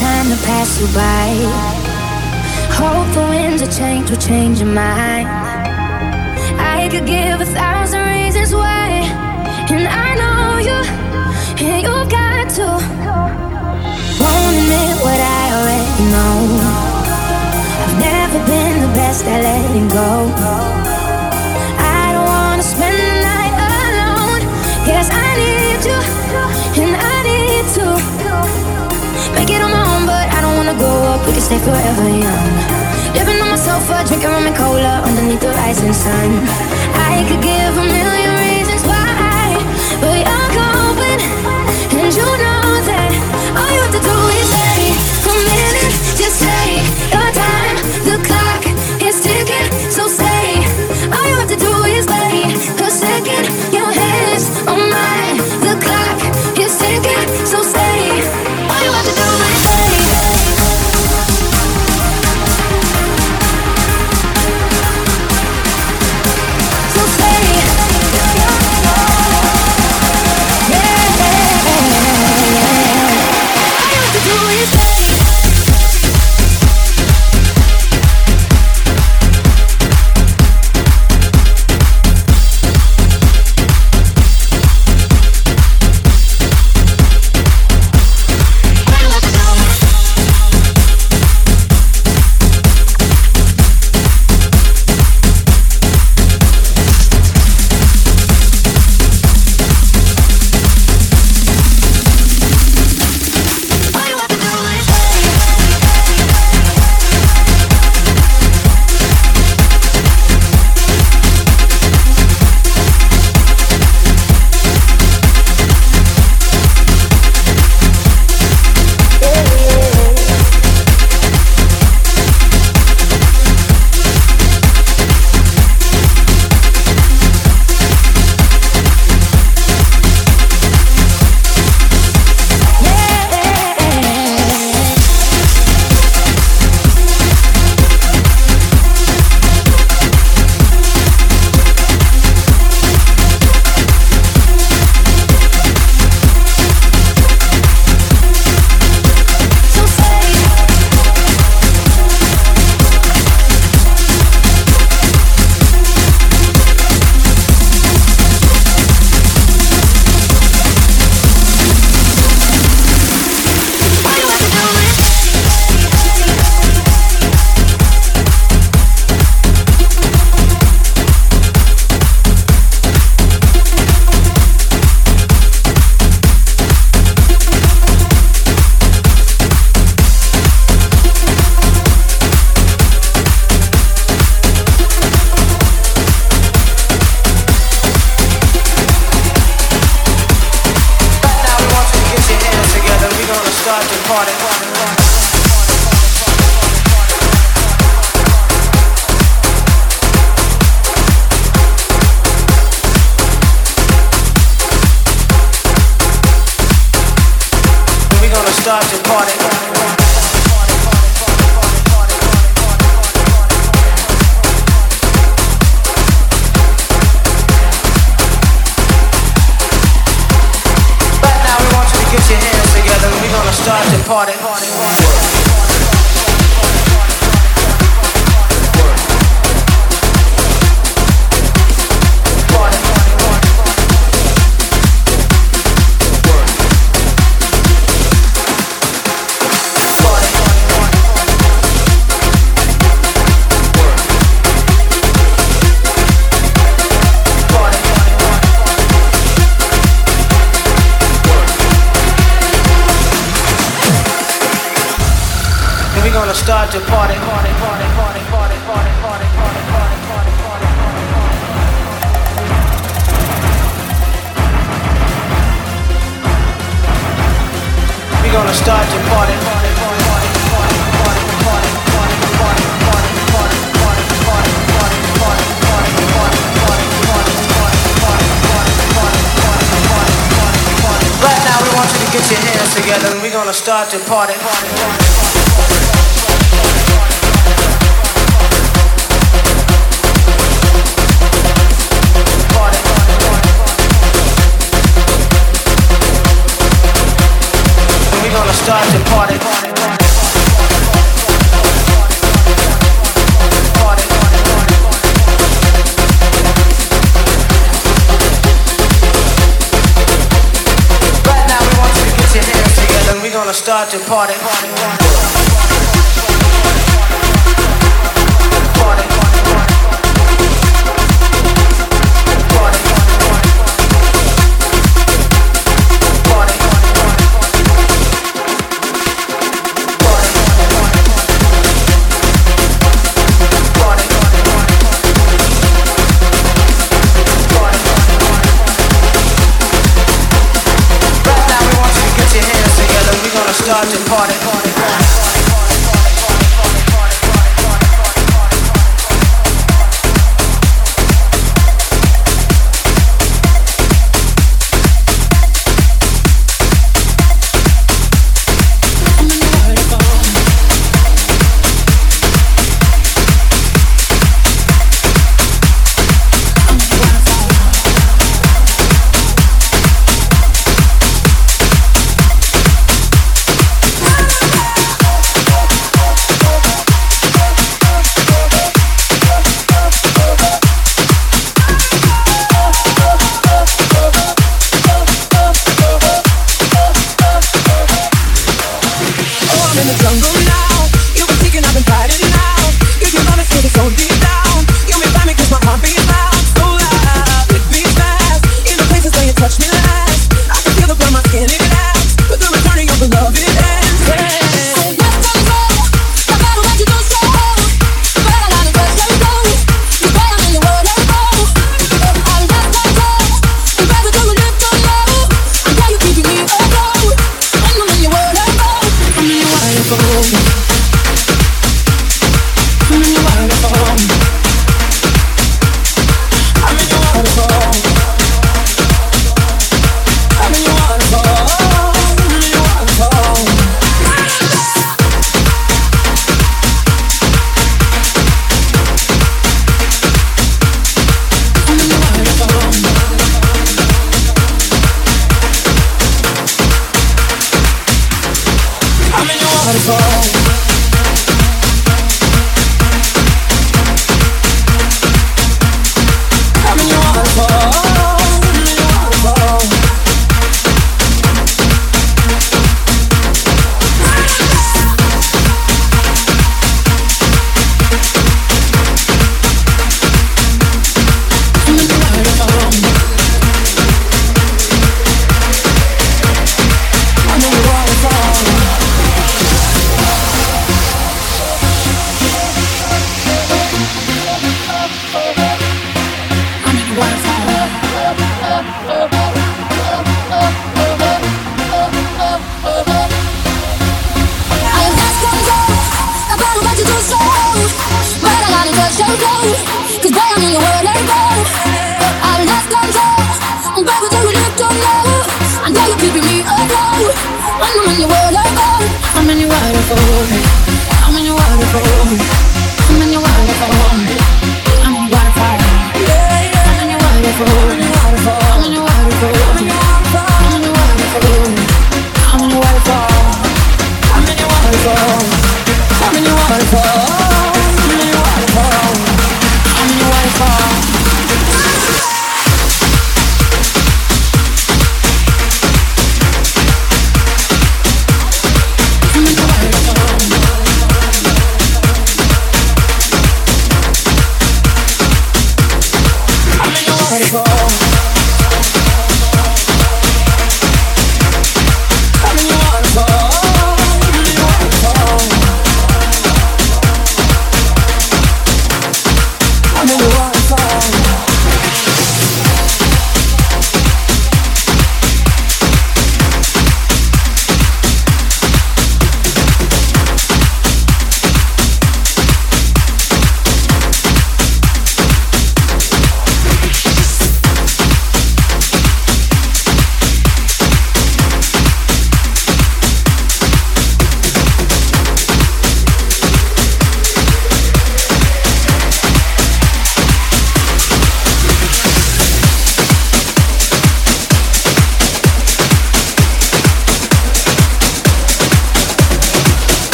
Time to pass you by. Hope the winds of change will change your mind. I could give 1,000 reasons why, and I know you, and you've got to. Won't admit what I already know. I've never been the best at letting go. I don't wanna spend the night alone. Yes, I need you, and I need to. Make it on my own, but I don't wanna grow up. We can stay forever young. Living on my sofa, drinking rum and cola underneath the rising sun. I could give 1,000,000 reasons why, but you're coping, and you know that all you have to do is take a minute, just take your time. The clock is ticking, so say all you have to do is wait a second. Your head is on mine. The clock is ticking, so say all you have to do. Get your hands together and we're gonna start to party. Start to party. Right now we want you to get your hands together and we're gonna start to party. Start to party, party, party.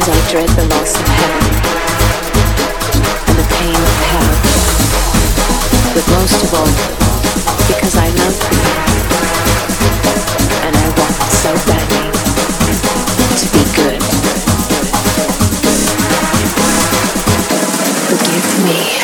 because I dread the loss of heaven and the pain of hell, but most of all because I love you and I want so badly to be good. Forgive me.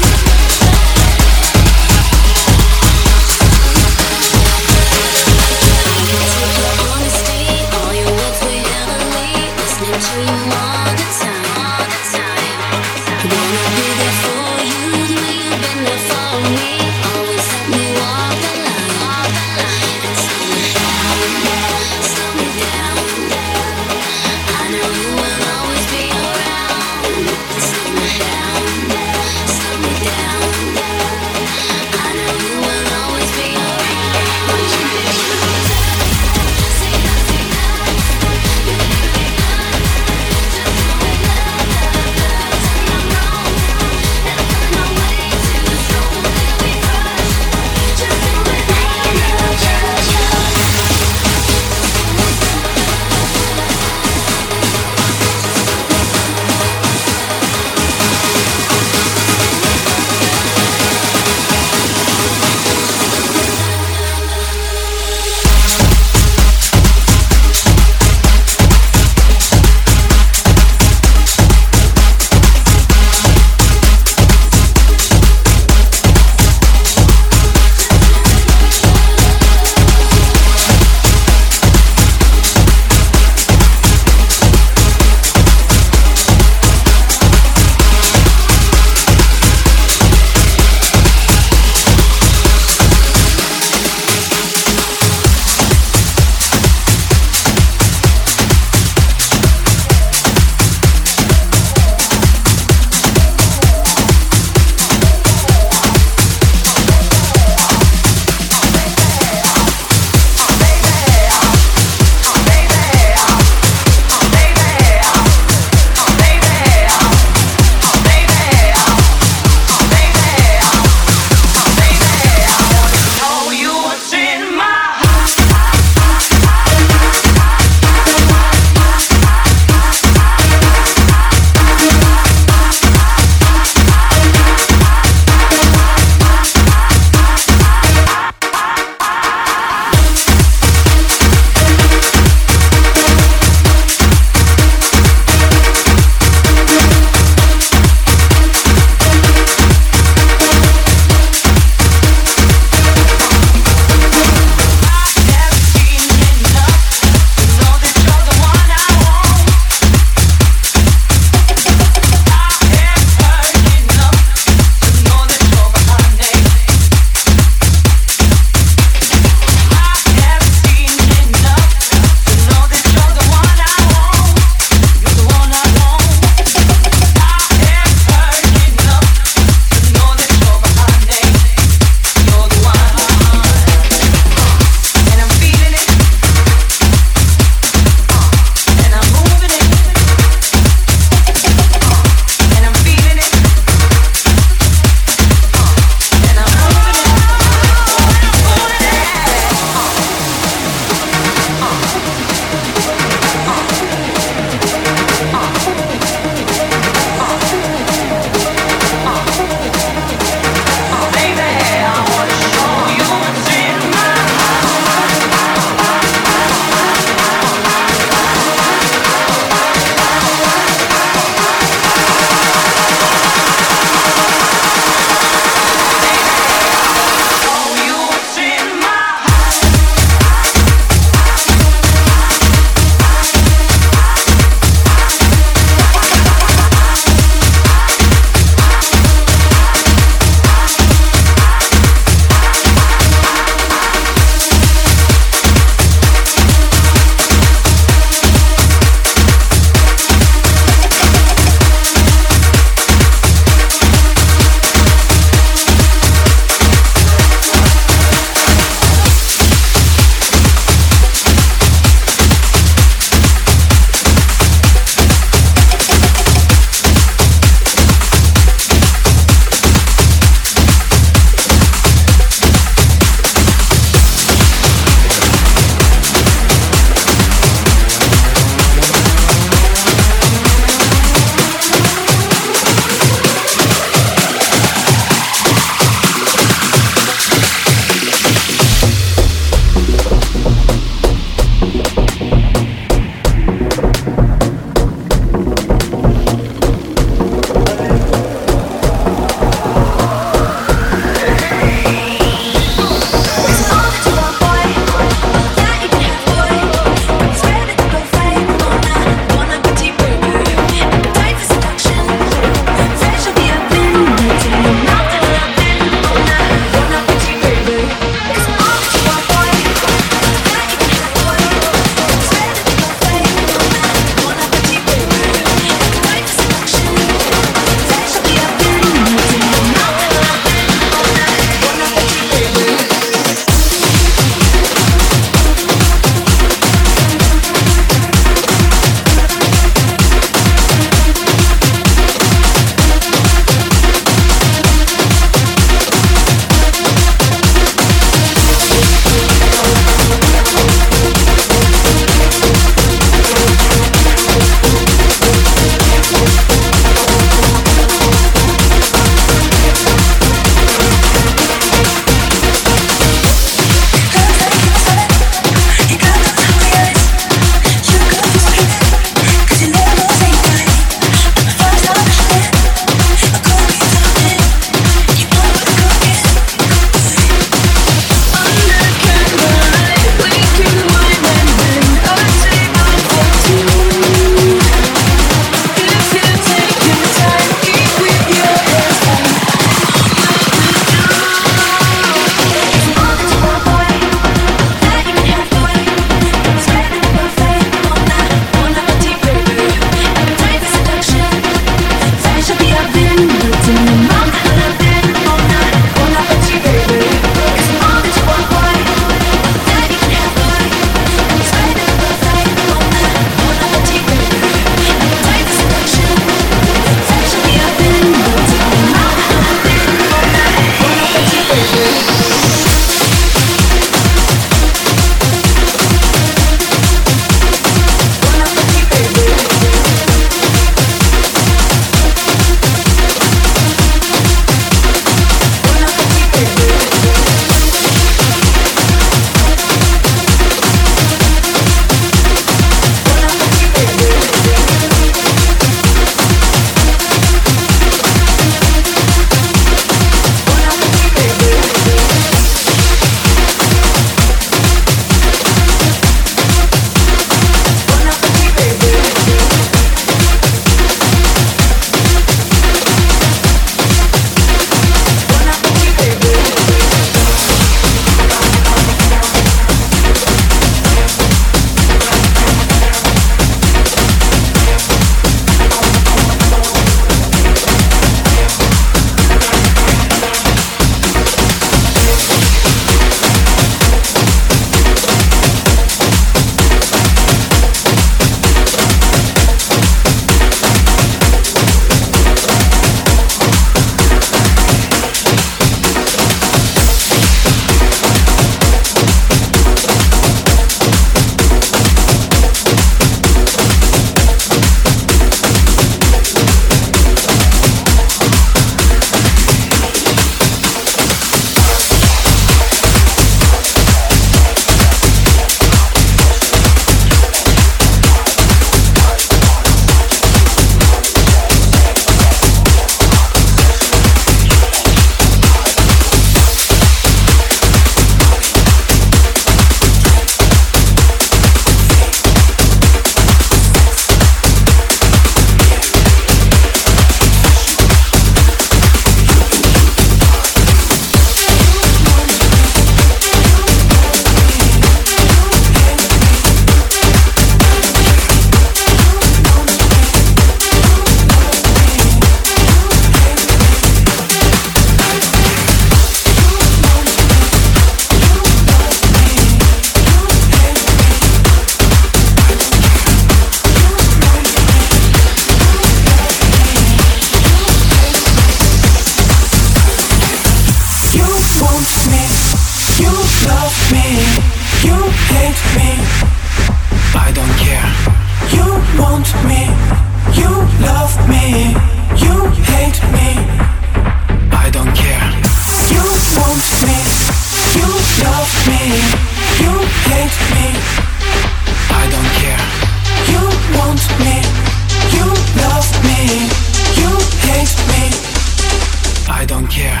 don't care.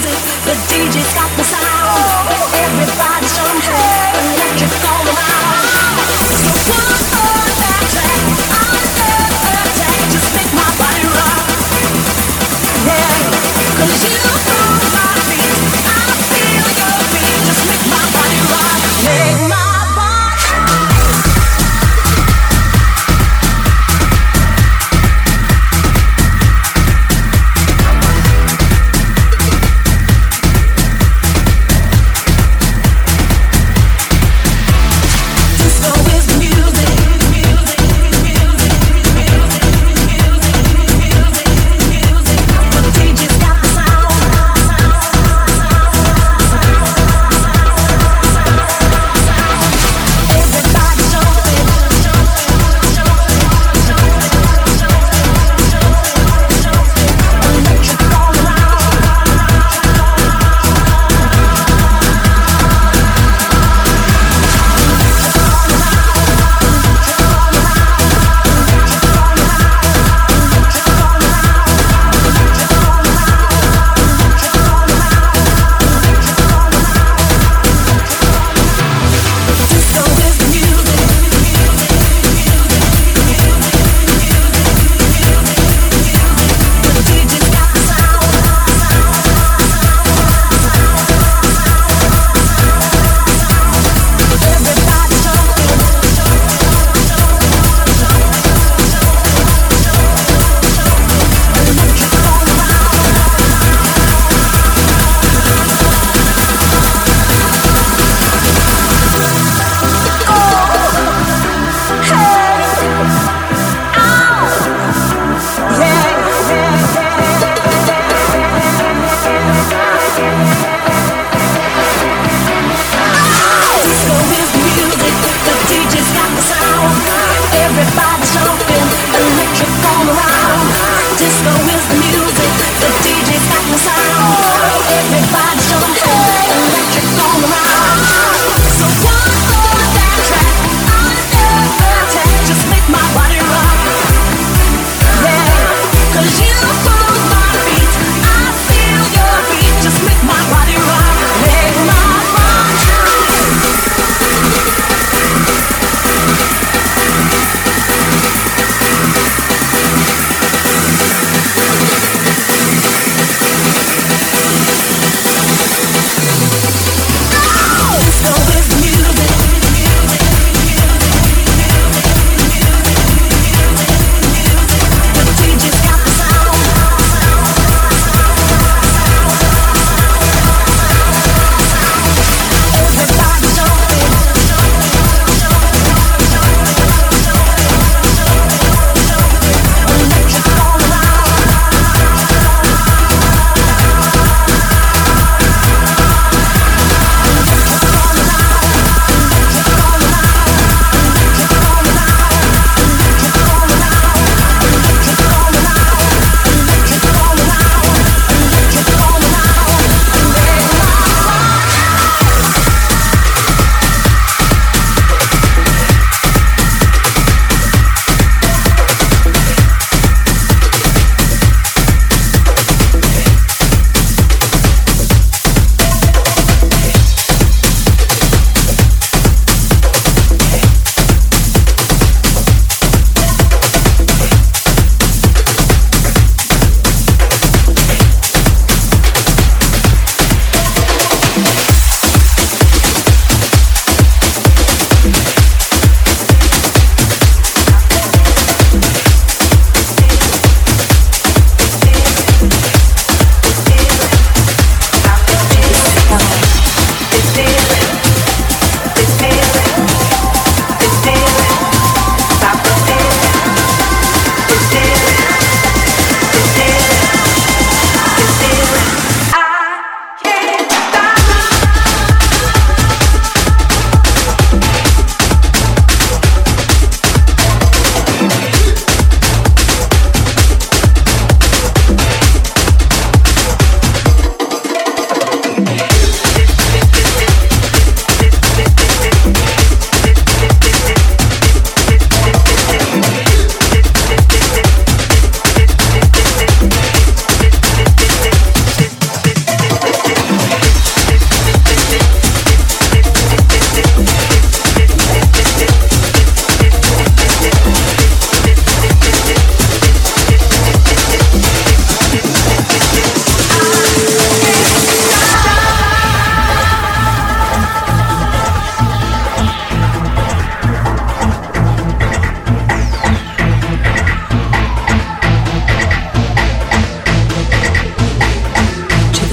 music, the DJ's got the sound. Everybody's jumping, electric all around. You put on that track, I'm under attack. Just make my body rock, yeah. 'Cause you move my feet, I feel your beat. Just make my body rock, make my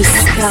the sky.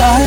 I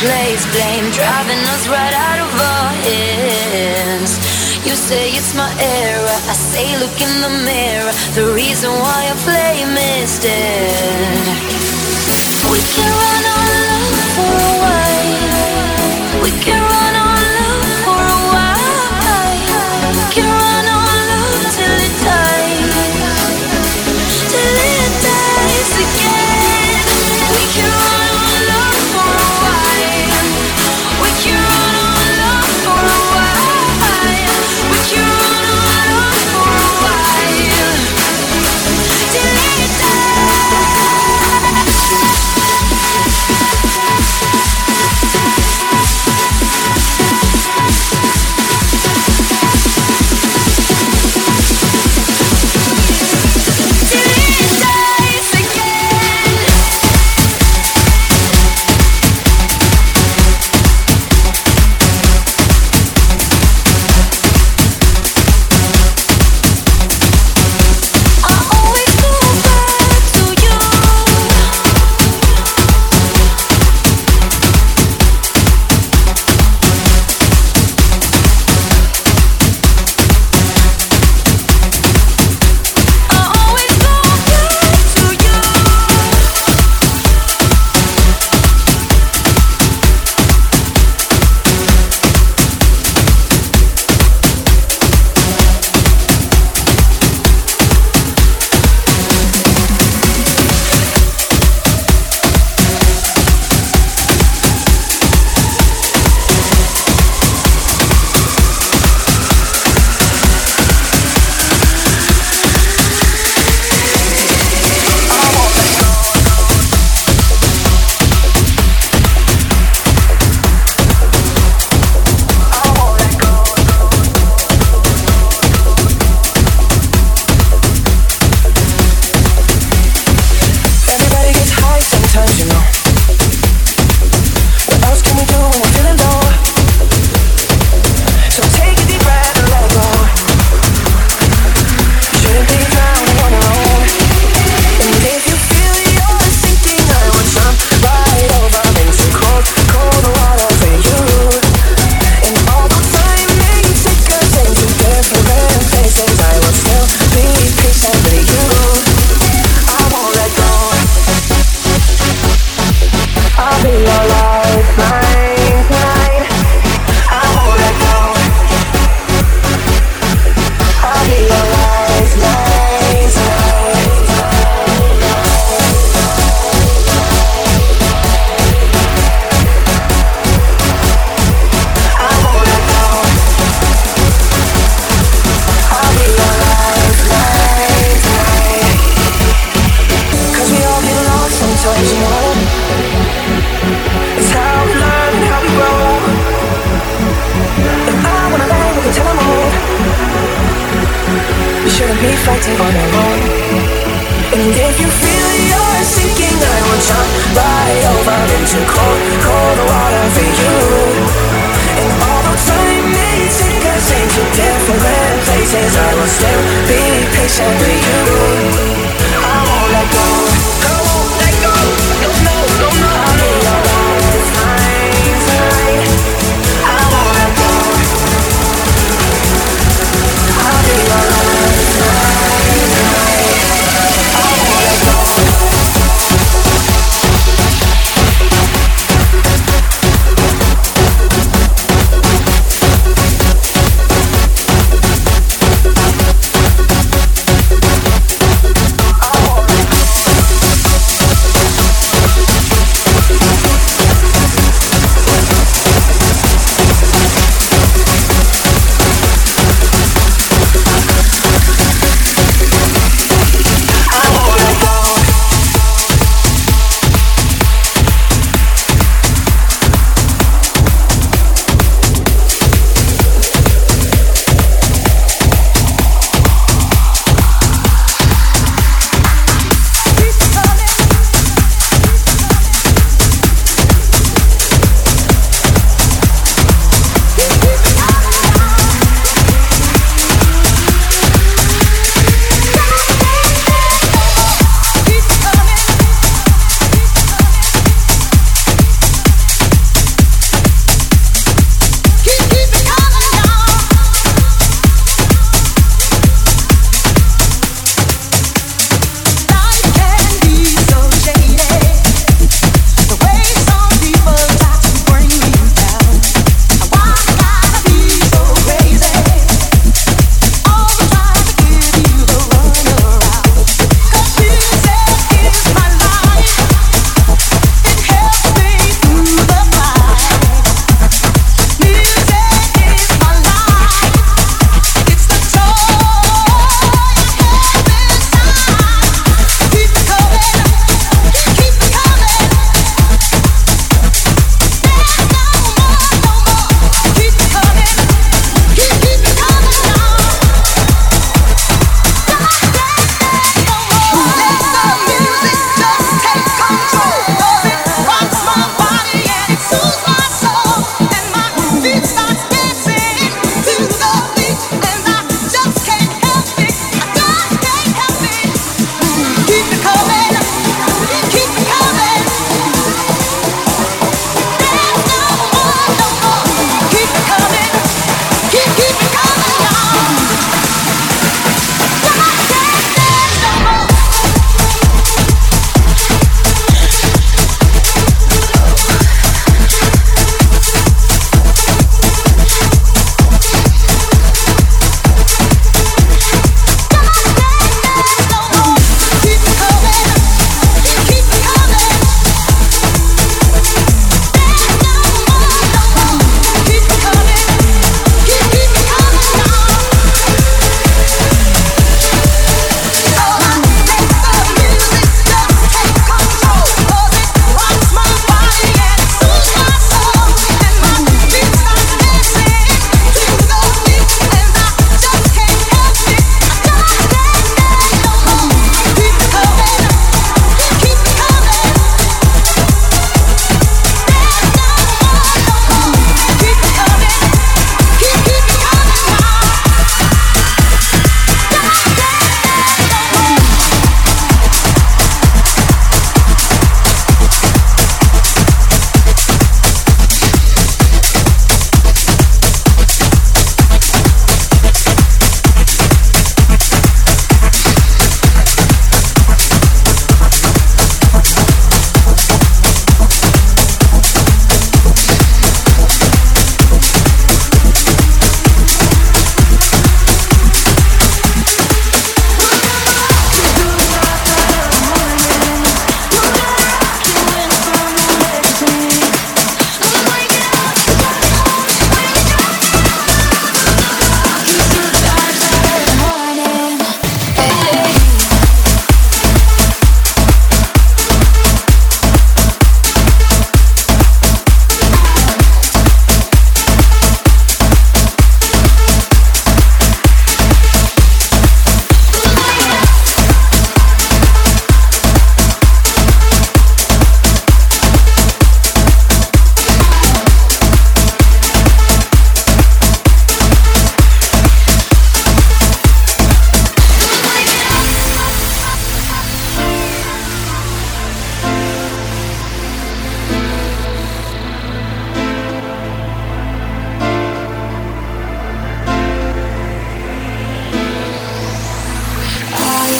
place blame, driving us right out of our hands. You say it's my error, I say look in the mirror, the reason why your flame is dead. We can run our love for a while. We can run our love for a while. We can run our love till it dies, till it dies again. We can run our love for a while. We can run our love for a while. We can run our love for a while, till it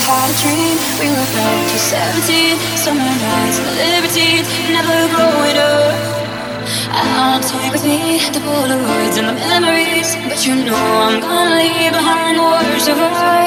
had a dream. We were about to 17. Summer nights and liberty, never growing up. I want to take with me the Polaroids and the memories, but you know I'm gonna leave behind words of